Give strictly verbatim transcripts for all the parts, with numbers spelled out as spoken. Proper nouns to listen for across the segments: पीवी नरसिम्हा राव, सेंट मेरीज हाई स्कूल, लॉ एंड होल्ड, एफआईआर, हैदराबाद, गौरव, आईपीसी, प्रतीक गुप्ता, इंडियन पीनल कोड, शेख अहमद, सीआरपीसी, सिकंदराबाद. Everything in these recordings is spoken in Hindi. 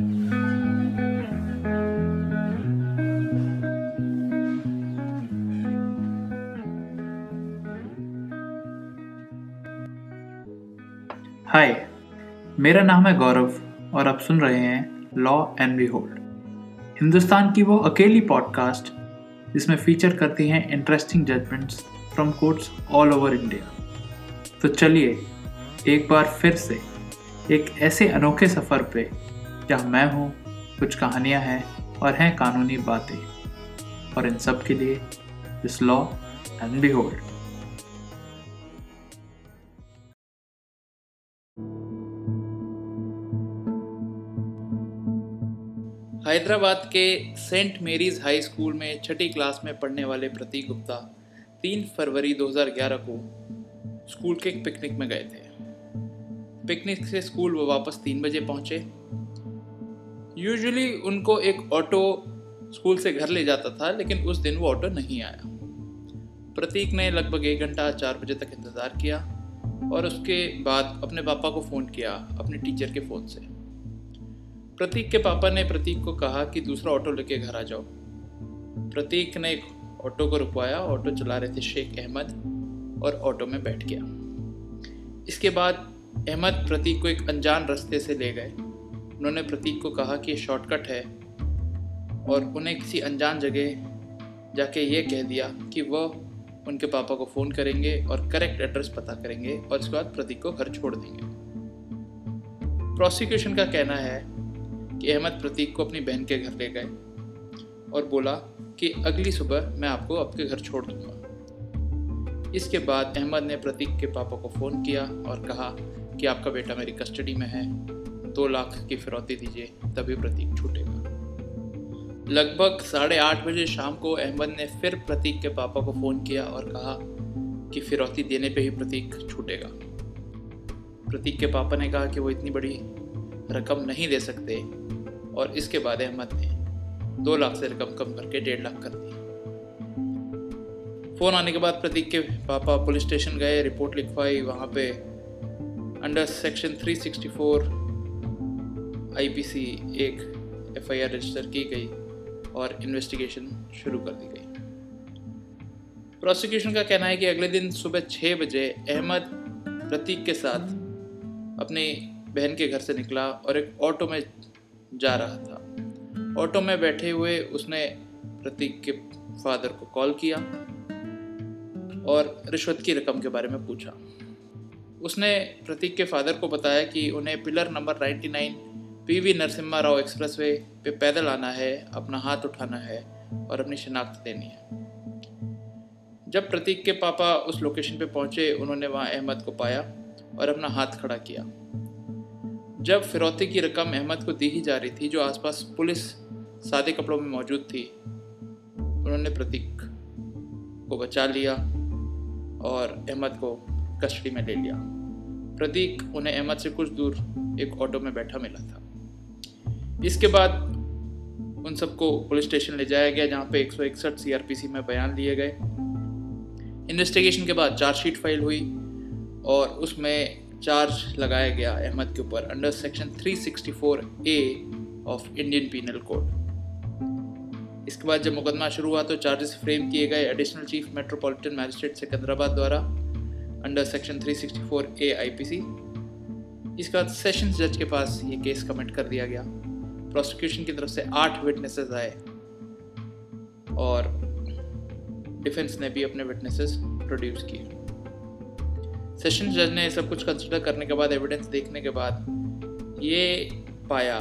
हाय, मेरा नाम है गौरव और आप सुन रहे हैं लॉ एंड होल्ड, हिंदुस्तान की वो अकेली पॉडकास्ट जिसमें फीचर करती हैं interesting judgements from courts all over India. तो चलिए एक बार फिर से एक ऐसे अनोखे सफ़र पे जहाँ मैं हूँ, कुछ कहानियाँ हैं और हैं कानूनी बातें, और इन सब के लिए इस लॉ एंड होल्ड। हैदराबाद के सेंट मेरीज हाई स्कूल में छठी क्लास में पढ़ने वाले प्रतीक गुप्ता तीन फरवरी दो हज़ार ग्यारह को स्कूल के एक पिकनिक में गए थे। पिकनिक से स्कूल वो वापस तीन बजे पहुंचे। यूजुअली उनको एक ऑटो स्कूल से घर ले जाता था, लेकिन उस दिन वो ऑटो नहीं आया। प्रतीक ने लगभग एक घंटा चार बजे तक इंतज़ार किया और उसके बाद अपने पापा को फ़ोन किया अपने टीचर के फ़ोन से। प्रतीक के पापा ने प्रतीक को कहा कि दूसरा ऑटो लेके घर आ जाओ। प्रतीक ने एक ऑटो को रुकवाया। ऑटो चला रहे थे शेख अहमद और ऑटो में बैठ गया। इसके बाद अहमद प्रतीक को एक अनजान रास्ते से ले गए। उन्होंने प्रतीक को कहा कि शॉर्टकट है और उन्हें किसी अनजान जगह जाके ये कह दिया कि वह उनके पापा को फ़ोन करेंगे और करेक्ट एड्रेस पता करेंगे और इसके बाद प्रतीक को घर छोड़ देंगे। प्रोसिक्यूशन का कहना है कि अहमद प्रतीक को अपनी बहन के घर ले गए और बोला कि अगली सुबह मैं आपको आपके घर छोड़ दूंगा। इसके बाद अहमद ने प्रतीक के पापा को फ़ोन किया और कहा कि आपका बेटा मेरी कस्टडी में है, दो लाख की फिरौती दीजिए तभी प्रतीक छूटेगा। लगभग साढ़े आठ बजे शाम को अहमद ने फिर प्रतीक के पापा को फ़ोन किया और कहा कि फिरौती देने पर ही प्रतीक छूटेगा। प्रतीक के पापा ने कहा कि वो इतनी बड़ी रकम नहीं दे सकते और इसके बाद अहमद ने दो लाख से रकम कम करके डेढ़ लाख कर दी। फ़ोन आने के बाद प्रतीक के पापा पुलिस स्टेशन गए, रिपोर्ट लिखवाई। वहाँ पे अंडर सेक्शन तीन सौ चौंसठ आईपीसी एक एफआईआर रजिस्टर की गई और इन्वेस्टिगेशन शुरू कर दी गई। प्रोसिक्यूशन का कहना है कि अगले दिन सुबह छः बजे अहमद प्रतीक के साथ अपने बहन के घर से निकला और एक ऑटो में जा रहा था। ऑटो में बैठे हुए उसने प्रतीक के फादर को कॉल किया और रिश्वत की रकम के बारे में पूछा। उसने प्रतीक के फादर को बताया कि उन्हें पिलर नंबर निन्यानवे पीवी नरसिम्हा राव एक्सप्रेसवे पे पैदल आना है, अपना हाथ उठाना है और अपनी शिनाख्त देनी है। जब प्रतीक के पापा उस लोकेशन पे पहुंचे, उन्होंने वहाँ अहमद को पाया और अपना हाथ खड़ा किया। जब फिरौती की रकम अहमद को दी ही जा रही थी, जो आसपास पुलिस सादे कपड़ों में मौजूद थी, उन्होंने प्रतीक को बचा लिया और अहमद को कस्टडी में ले लिया। प्रतीक उन्हें अहमद से कुछ दूर एक ऑटो में बैठा मिला था। इसके बाद उन सबको पुलिस स्टेशन ले जाया गया, जहां पे एक सौ इकसठ सीआरपीसी में बयान लिए गए। इन्वेस्टिगेशन के बाद चार्जशीट फाइल हुई और उसमें चार्ज लगाया गया अहमद के ऊपर अंडर सेक्शन तीन सौ चौंसठ A of इंडियन पीनल कोड। इसके बाद जब मुकदमा शुरू हुआ तो चार्जेस फ्रेम किए गए additional chief metropolitan magistrate सिकंदराबाद द्वारा अंडर सेक्शन तीन सौ चौंसठ ए आईपीसी। इसके बाद सेशंस जज के पास ये केस कमिट कर दिया गया। प्रोसिक्यूशन की तरफ से आठ विटनेसेस आए और डिफेंस ने भी अपने विटनेसेस प्रोड्यूस किए। सेशन जज ने सब कुछ कंसिडर करने के बाद, एविडेंस देखने के बाद ये पाया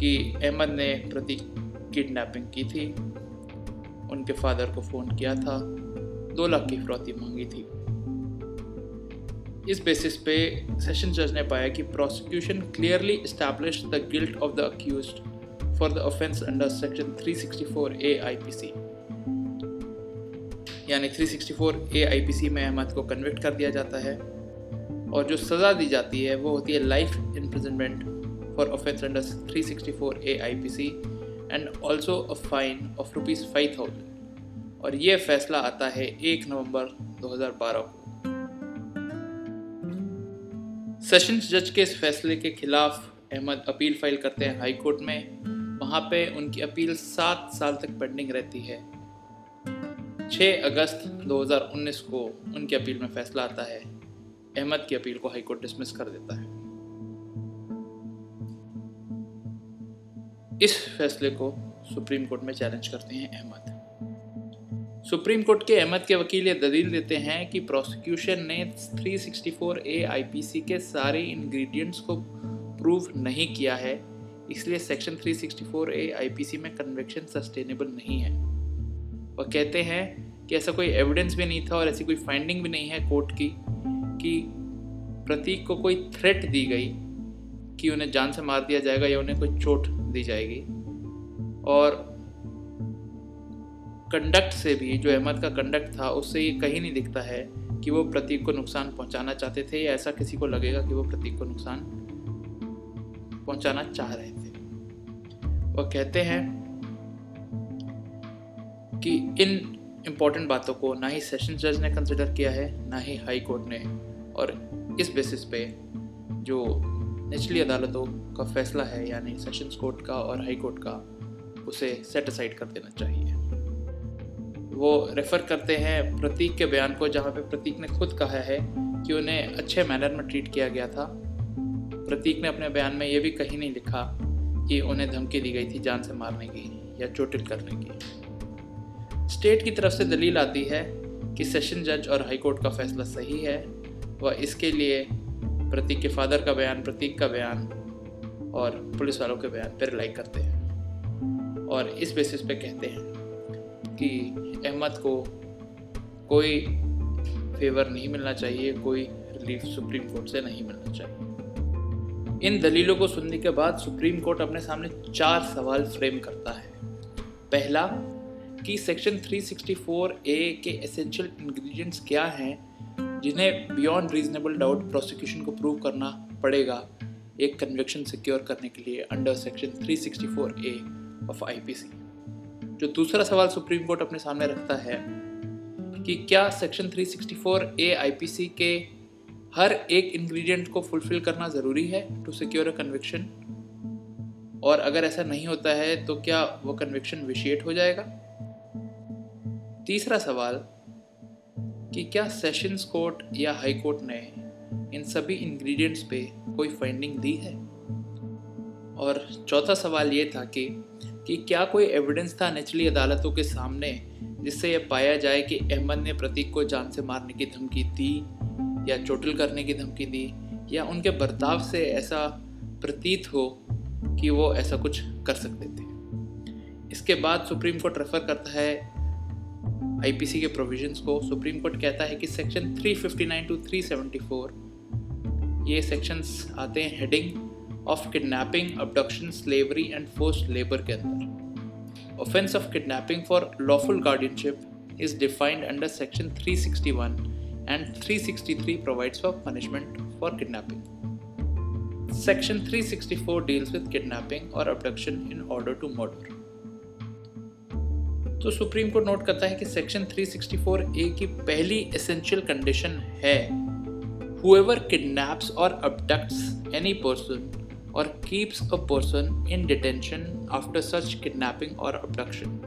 कि अहमद ने प्रतीक किडनैपिंग की थी, उनके फादर को फ़ोन किया था, दो लाख की फिरौती मांगी थी। इस बेसिस पे सेशन जज ने पाया कि prosecution clearly establish the guilt of the accused for the offence under section तीन सौ चौंसठ ए आईपीसी, यानी तीन सौ चौंसठ ए आईपीसी में अहमद को कन्विक्ट कर दिया जाता है और जो सज़ा दी जाती है वो होती है life imprisonment for offence under तीन सौ चौंसठ A आईपीसी and also a fine of rupees five thousand. और ये फैसला आता है एक नवंबर दो हज़ार बारह को। सेशंस जज के इस फैसले के खिलाफ अहमद अपील फाइल करते हैं हाई कोर्ट में। वहाँ पे उनकी अपील सात साल तक पेंडिंग रहती है। छह अगस्त दो हज़ार उन्नीस को उनकी अपील में फैसला आता है। अहमद की अपील को हाई कोर्ट डिसमिस कर देता है। इस फैसले को सुप्रीम कोर्ट में चैलेंज करते हैं अहमद। सुप्रीम कोर्ट के अहमद के वकील ये दलील देते हैं कि प्रोसिक्यूशन ने तीन सौ चौंसठ ए आईपीसी के सारे इंग्रेडिएंट्स को प्रूव नहीं किया है, इसलिए सेक्शन तीन सौ चौंसठ ए आईपीसी में कन्विक्शन सस्टेनेबल नहीं है। वह कहते हैं कि ऐसा कोई एविडेंस भी नहीं था और ऐसी कोई फाइंडिंग भी नहीं है कोर्ट की कि प्रतीक को कोई थ्रेट दी गई कि उन्हें जान से मार दिया जाएगा या उन्हें कोई चोट दी जाएगी। और कंडक्ट से भी, जो अहमद का कंडक्ट था उससे ये कहीं नहीं दिखता है कि वो प्रतीक को नुकसान पहुंचाना चाहते थे या ऐसा किसी को लगेगा कि वो प्रतीक को नुकसान पहुंचाना चाह रहे थे। वो कहते हैं कि इन इम्पोर्टेंट बातों को ना ही सेशन जज ने कंसिडर किया है ना ही हाई कोर्ट ने, और इस बेसिस पे जो निचली अदालतों का फैसला है यानी सेशंस कोर्ट का और हाई कोर्ट का, उसे सेट असाइड कर देना चाहिए। वो रेफ़र करते हैं प्रतीक के बयान को, जहाँ पे प्रतीक ने खुद कहा है कि उन्हें अच्छे मैनर में ट्रीट किया गया था। प्रतीक ने अपने बयान में ये भी कहीं नहीं लिखा कि उन्हें धमकी दी गई थी जान से मारने की या चोटिल करने की। स्टेट की तरफ से दलील आती है कि सेशन जज और हाई कोर्ट का फैसला सही है। वह इसके लिए प्रतीक के फादर का बयान, प्रतीक का बयान और पुलिस वालों के बयान पर रिलाई करते हैं और इस बेसिस पे कहते हैं कि अहमद को कोई फेवर नहीं मिलना चाहिए, कोई रिलीफ सुप्रीम कोर्ट से नहीं मिलना चाहिए। इन दलीलों को सुनने के बाद सुप्रीम कोर्ट अपने सामने चार सवाल फ्रेम करता है। पहला कि सेक्शन तीन सौ चौंसठ ए के एसेंशियल इंग्रेडिएंट्स क्या हैं जिन्हें बियॉन्ड रीजनेबल डाउट प्रोसिक्यूशन को प्रूव करना पड़ेगा एक कन्विक्शन सिक्योर करने के लिए अंडर सेक्शन तीन सौ चौंसठ ए ऑफ आईपीसी। जो दूसरा सवाल सुप्रीम कोर्ट अपने सामने रखता है कि क्या सेक्शन तीन सौ चौंसठ ए आईपीसी के हर एक इंग्रेडिएंट को फुलफिल करना ज़रूरी है टू सिक्योर अ कन्विक्शन, और अगर ऐसा नहीं होता है तो क्या वो कन्विक्शन विशिएट हो जाएगा। तीसरा सवाल कि क्या सेशंस कोर्ट या हाई कोर्ट ने इन सभी इंग्रेडिएंट्स पे कोई फाइंडिंग दी है। और चौथा सवाल ये था कि कि क्या कोई एविडेंस था निचली अदालतों के सामने जिससे यह पाया जाए कि अहमद ने प्रतीक को जान से मारने की धमकी दी या चोटिल करने की धमकी दी, या उनके बर्ताव से ऐसा प्रतीत हो कि वो ऐसा कुछ कर सकते थे। इसके बाद सुप्रीम कोर्ट रेफर करता है आईपीसी के प्रोविजंस को। सुप्रीम कोर्ट कहता है कि सेक्शन तीन सौ उनसठ टू तीन सौ चौहत्तर ये सेक्शंस आते हैं heading of kidnapping, abduction, slavery and forced labour के अंदर। Offence of kidnapping for lawful guardianship is defined under section तीन सौ इकसठ एंड तीन सौ तिरसठ provides for punishment for kidnapping. Section तीन सौ चौंसठ डील्स विद किडनैपिंग और abduction in order to murder. तो सुप्रीम कोर्ट नोट करता है कि सेक्शन तीन सौ चौंसठ ए की पहली एसेंशियल कंडीशन है whoever kidnaps or abducts any person or keeps a person in detention after such kidnapping or abduction।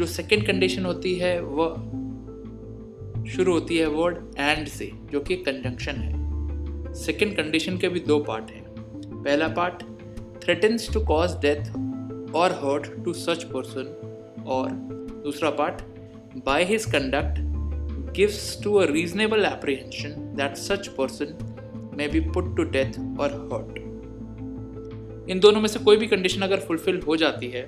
जो second condition होती है वो शुरू होती है word and से, जो कि conjunction है। Second condition के भी दो part हैं। पहला part threatens to cause death or hurt to such person, और दूसरा part by his conduct gives to a reasonable apprehension that such person may be put to death or hurt। इन दोनों में से कोई भी कंडीशन अगर फुलफिल हो जाती है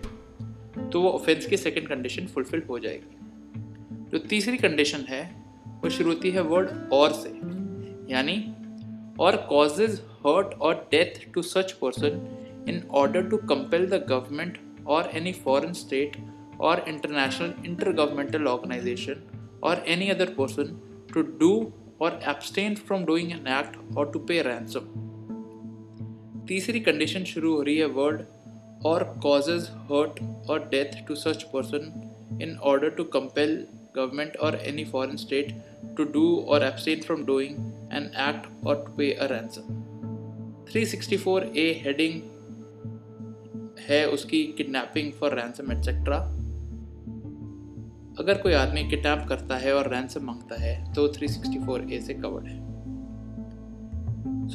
तो वो ऑफेंस की सेकंड कंडीशन फुलफिल हो जाएगी। जो तीसरी कंडीशन है वो शुरू होती है वर्ड और से, यानी और causes hurt or death to such person in order to compel the government or any foreign state or international intergovernmental organization or any other person to do or abstain from doing an act or to pay ransom। तीसरी कंडीशन शुरू हो रही है वर्ड और causes hurt or death to such person in order to compel government or any foreign state to do or abstain from doing an act or to pay a ransom। Three sixty four A heading है उसकी, किडनैपिंग फॉर रैंसम एटसेट्रा। अगर कोई आदमी किडनैप करता है और रैंसम मांगता है तो थ्री सिक्सटी फोर ए से कवर्ड है।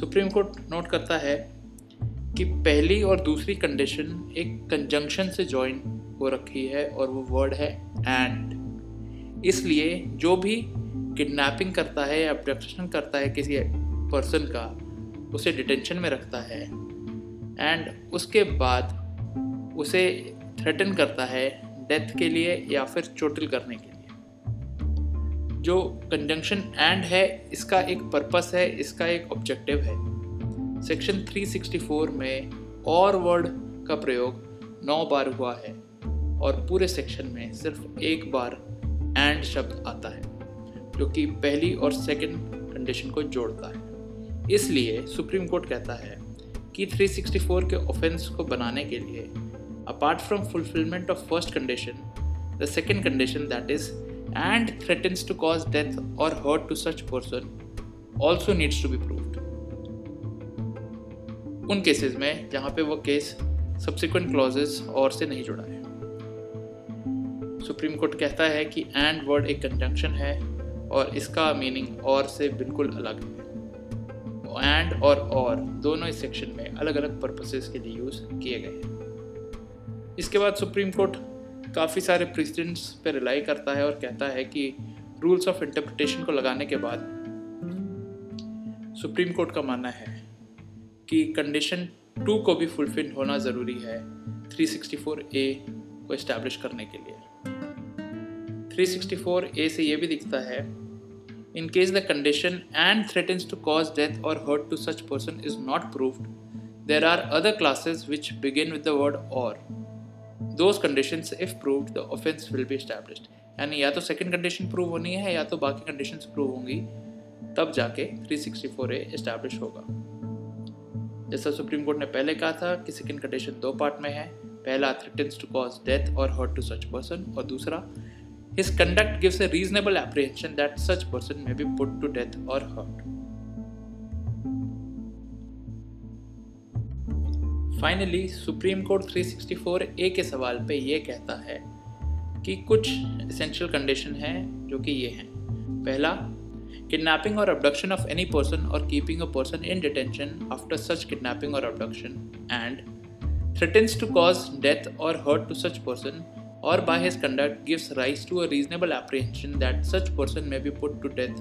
सुप्रीम कोर्ट नोट करता है कि पहली और दूसरी कंडीशन एक कंजंक्शन से जॉइन हो रखी है और वो वर्ड है एंड। इसलिए जो भी किडनैपिंग करता है या अब्डक्शन करता है किसी पर्सन का, उसे डिटेंशन में रखता है एंड उसके बाद उसे थ्रेटन करता है डेथ के लिए या फिर चोटिल करने के लिए। जो कंजंक्शन एंड है इसका एक पर्पस है, इसका एक ऑब्जेक्टिव है। सेक्शन थ्री सिक्सटी फोर में और वर्ड का प्रयोग नौ बार हुआ है और पूरे सेक्शन में सिर्फ एक बार एंड शब्द आता है, जो कि पहली और सेकंड कंडीशन को जोड़ता है। इसलिए सुप्रीम कोर्ट कहता है कि थ्री सिक्सटी फोर के ऑफेंस को बनाने के लिए apart from fulfilment of first condition, the second condition that is and threatens to cause death और hurt to such person also needs to be proved. उन केसेस में जहां पे वो केस सब्सिक्वेंट क्लॉजेस और से नहीं जुड़ा है। सुप्रीम कोर्ट कहता है कि एंड वर्ड एक कंजंक्शन है और इसका मीनिंग और से बिल्कुल अलग है। एंड और और दोनों इस सेक्शन में अलग अलग पर्पसेस के लिए यूज़ किए गए हैं। इसके बाद सुप्रीम कोर्ट काफ़ी सारे प्रेसिडेंट्स पर रिलाई करता है और कहता है कि रूल्स ऑफ इंटरप्रिटेशन को लगाने के बाद सुप्रीम कोर्ट का मानना है कि कंडीशन टू को भी फुलफिल होना ज़रूरी है थ्री सिक्सटी फोर ए को इस्टेब्लिश करने के लिए। थ्री सिक्सटी फोर ए से ये भी दिखता है, in case the condition and threatens to cause death और hurt to such person is not proved, there are other clauses which begin with the word or, those conditions if proved the offence will be established. यानी या तो सेकंड कंडीशन प्रूव होनी है या तो बाकी कंडीशंस प्रूव होंगी, तब जाके three sixty four A establish होगा। जैसा सुप्रीम कोर्ट ने पहले कहा था कि सेकंड कंडीशन दो पार्ट में है, पहला थ्रेटन्स टू कॉज डेथ और हर्ट टू सच पर्सन और दूसरा His conduct gives a reasonable apprehension that such person may be put to death or hurt. Finally, Supreme Court three sixty four A के सवाल पे ये कहता है कि कुछ essential condition हैं जो कि ये हैं। पहला, kidnapping or abduction of any person or keeping a person in detention after such kidnapping or abduction and threatens to cause death or hurt to such person or by his conduct gives rise to a reasonable apprehension that such person may be put to death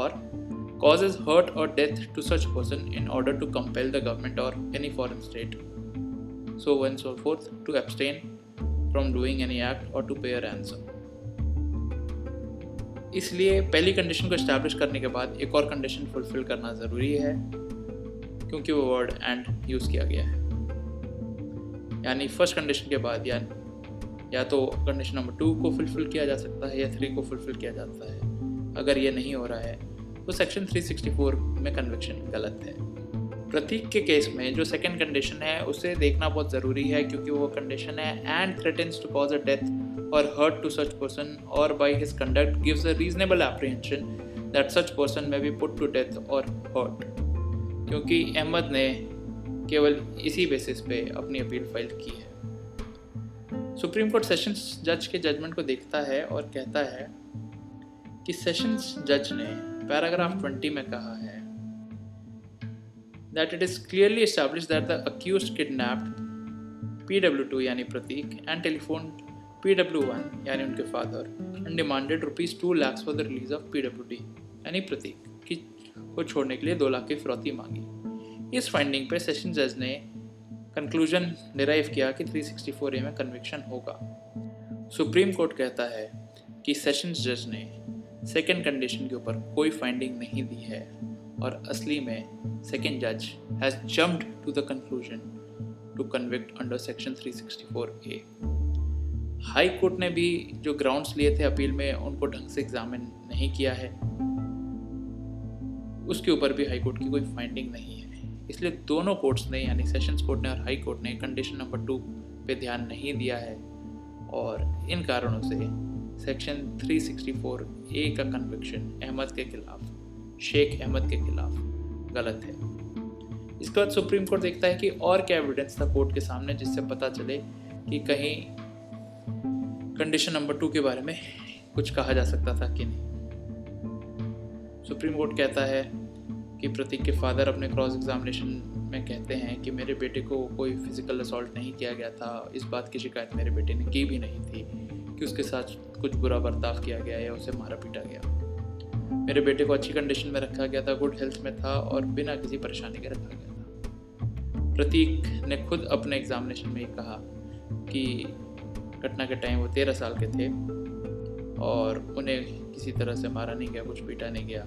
or causes hurt or death to such person in order to compel the government or any foreign state, so on and so forth, to abstain from doing any act or to pay a ransom. इसलिए पहली कंडीशन को इस्टेब्लिश करने के बाद एक और कंडीशन फुलफिल करना ज़रूरी है क्योंकि वो वर्ड एंड यूज़ किया गया है। यानी फर्स्ट कंडीशन के बाद या या तो कंडीशन नंबर टू को फुलफिल किया जा सकता है या थ्री को फुलफिल किया जाता है। अगर ये नहीं हो रहा है तो सेक्शन थ्री सिक्सटी फोर में कन्विक्शन गलत है। प्रतीक के केस में जो सेकंड कंडीशन है उसे देखना बहुत ज़रूरी है क्योंकि वो कंडीशन है and threatens to cause a death और हर्ट टू सच पर्सन और by his conduct gives a reasonable apprehension that such person may be put to death और हर्ट, क्योंकि अहमद ने केवल इसी बेसिस पे अपनी अपील फाइल की है। सुप्रीम कोर्ट सेशंस जज के जजमेंट को देखता है और कहता है कि सेशंस जज ने पैराग्राफ ट्वेंटी में कहा है that it is clearly established that the accused kidnapped P W two यानी Prateek and telephoned P W one यानी उनके father and demanded rupees two lakhs for the release of P W D यानी प्रतीक की को छोड़ने के लिए दो लाख की फिरौती मांगी। इस फाइंडिंग पर सेशन जज ने कंक्लूजन डिराइव किया कि थ्री सिक्सटी फोर ए में कन्विक्शन होगा। सुप्रीम कोर्ट कहता है कि सेशंस जज ने सेकंड कंडीशन के ऊपर कोई फाइंडिंग नहीं दी है और असली में सेकंड जज has jumped to the conclusion to convict under section three sixty four A. High court ने भी जो ग्राउंड्स लिए थे अपील में उनको ढंग से एग्जामिन नहीं किया है, उसके ऊपर भी हाई कोर्ट की कोई फाइंडिंग नहीं है। इसलिए दोनों कोर्ट्स ने यानी सेशंस कोर्ट ने और हाई कोर्ट ने कंडीशन नंबर टू पे ध्यान नहीं दिया है और इन कारणों से section three sixty four A का कन्विक्शन अहमद के खिलाफ शेख अहमद के खिलाफ गलत है। इसके बाद सुप्रीम कोर्ट देखता है कि और क्या एविडेंस था कोर्ट के सामने जिससे पता चले कि कहीं कंडीशन नंबर टू के बारे में कुछ कहा जा सकता था कि नहीं। सुप्रीम कोर्ट कहता है कि प्रतीक के फादर अपने क्रॉस एग्जामिनेशन में कहते हैं कि मेरे बेटे को कोई फिजिकल असॉल्ट नहीं किया गया था, इस बात की शिकायत मेरे बेटे ने की भी नहीं थी कि उसके साथ कुछ बुरा बर्ताव किया गया या उसे मारा पीटा गया। मेरे बेटे को अच्छी कंडीशन में रखा गया था, गुड हेल्थ में था और बिना किसी परेशानी के रखा गया था। प्रतीक ने खुद अपने एग्जामिनेशन में कहा कि घटना के टाइम वो तेरह साल के थे और उन्हें किसी तरह से मारा नहीं गया, कुछ पीटा नहीं गया,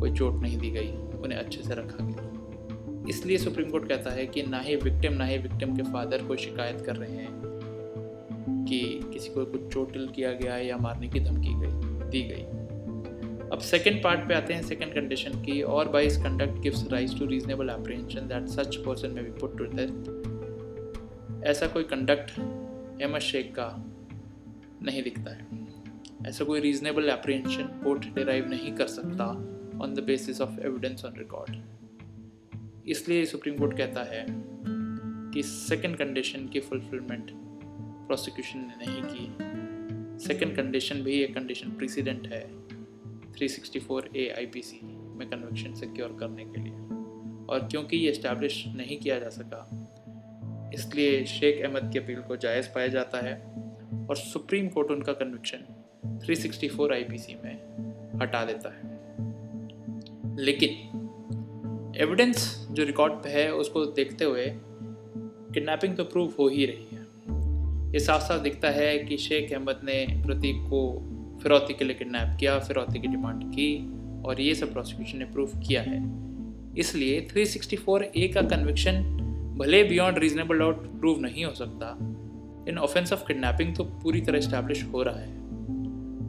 कोई चोट नहीं दी गई, उन्हें अच्छे से रखा गया। इसलिए सुप्रीम कोर्ट कहता है कि ना ही विक्टिम ना ही विक्टिम के फादर कोई शिकायत कर रहे हैं कि किसी को कुछ चोटिल किया गया या मारने की धमकी गई दी गई। अब सेकंड पार्ट पे आते हैं सेकंड कंडीशन की, और by his conduct gives rise to reasonable apprehension that such person may be put to death. ऐसा कोई कंडक्ट अहमद शेख का नहीं दिखता है, ऐसा कोई रीजनेबल एप्रीहेंशन कोर्ट डिराइव नहीं कर सकता on the basis of evidence on record। इसलिए सुप्रीम कोर्ट कहता है कि सेकेंड कंडीशन की फुलफिलमेंट प्रोसिक्यूशन ने नहीं की। सेकेंड कंडीशन भी एक कंडीशन प्रीसीडेंट है three sixty four A आईपीसी में कन्विक्शन सिक्योर करने के लिए, और क्योंकि ये इस्टेब्लिश नहीं किया जा सका इसलिए शेख अहमद की अपील को जायज़ पाया जाता है और सुप्रीम कोर्ट उनका conviction three sixty four आईपीसी में हटा देता है। लेकिन एविडेंस जो रिकॉर्ड पे है उसको देखते हुए किडनैपिंग तो प्रूव हो ही रही है। ये साफ साफ दिखता है कि शेख अहमद ने प्रतीक को फिरौती के लिए किडनैप किया, फिरौती की डिमांड की और ये सब प्रोसिक्यूशन ने प्रूव किया है। इसलिए थ्री सिक्सटी फोर ए का कन्विक्शन भले बियॉन्ड रीजनेबल डाउट प्रूव नहीं हो सकता, इन ऑफेंस ऑफ किडनैपिंग तो पूरी तरह इस्टेब्लिश हो रहा है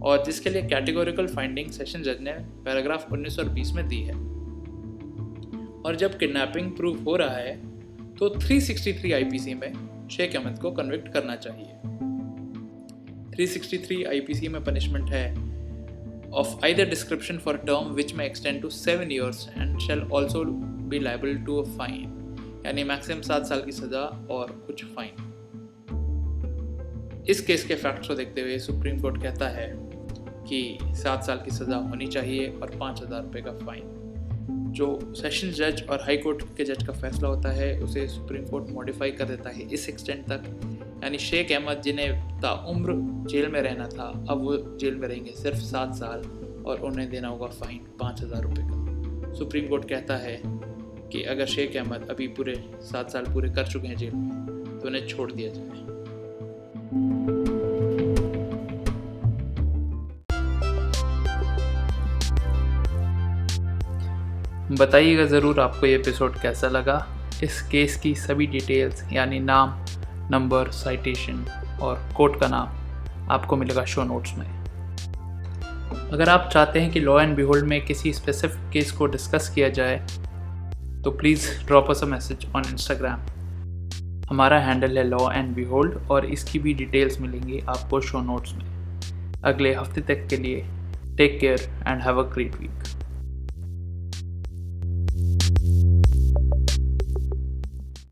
और जिसके लिए कैटेगोरिकल फाइंडिंग सेशन जज ने पैराग्राफ उन्नीस और बीस में दी है। और जब किडनैपिंग प्रूफ हो रहा है तो थ्री सिक्सटी थ्री आईपीसी में शेख अहमद को कन्विक्ट करना चाहिए। थ्री सिक्सटी थ्री आईपीसी में पनिशमेंट है of either description for term which may extend to seven years and shall also be liable to a fine, यानी मैक्सिमम सात साल की सजा और कुछ फाइन। इस केस के फैक्ट्स को देखते हुए सुप्रीम कोर्ट कहता है कि सात साल की सज़ा होनी चाहिए और पाँच हज़ार रुपये का फाइन। जो सेशन जज और हाई कोर्ट के जज का फैसला होता है उसे सुप्रीम कोर्ट मॉडिफाई कर देता है इस एक्सटेंट तक, यानी शेख अहमद जिन्हें ताउम्र जेल में रहना था अब वो जेल में रहेंगे सिर्फ सात साल और उन्हें देना होगा फाइन पाँच हज़ार रुपये का। सुप्रीम कोर्ट कहता है कि अगर शेख अहमद अभी पूरे सात साल पूरे कर चुके हैं जेल में तो उन्हें छोड़ दिया जाए। बताइएगा ज़रूर आपको ये एपिसोड कैसा लगा। इस केस की सभी डिटेल्स यानी नाम, नंबर, साइटेशन और कोर्ट का नाम आपको मिलेगा शो नोट्स में। अगर आप चाहते हैं कि लॉ एंड होल्ड में किसी स्पेसिफिक केस को डिस्कस किया जाए तो please drop us a message on Instagram. हमारा हैंडल है लॉ एंड होल्ड और इसकी भी डिटेल्स मिलेंगी आपको शो नोट्स में। अगले हफ्ते तक के लिए take care and have a great week.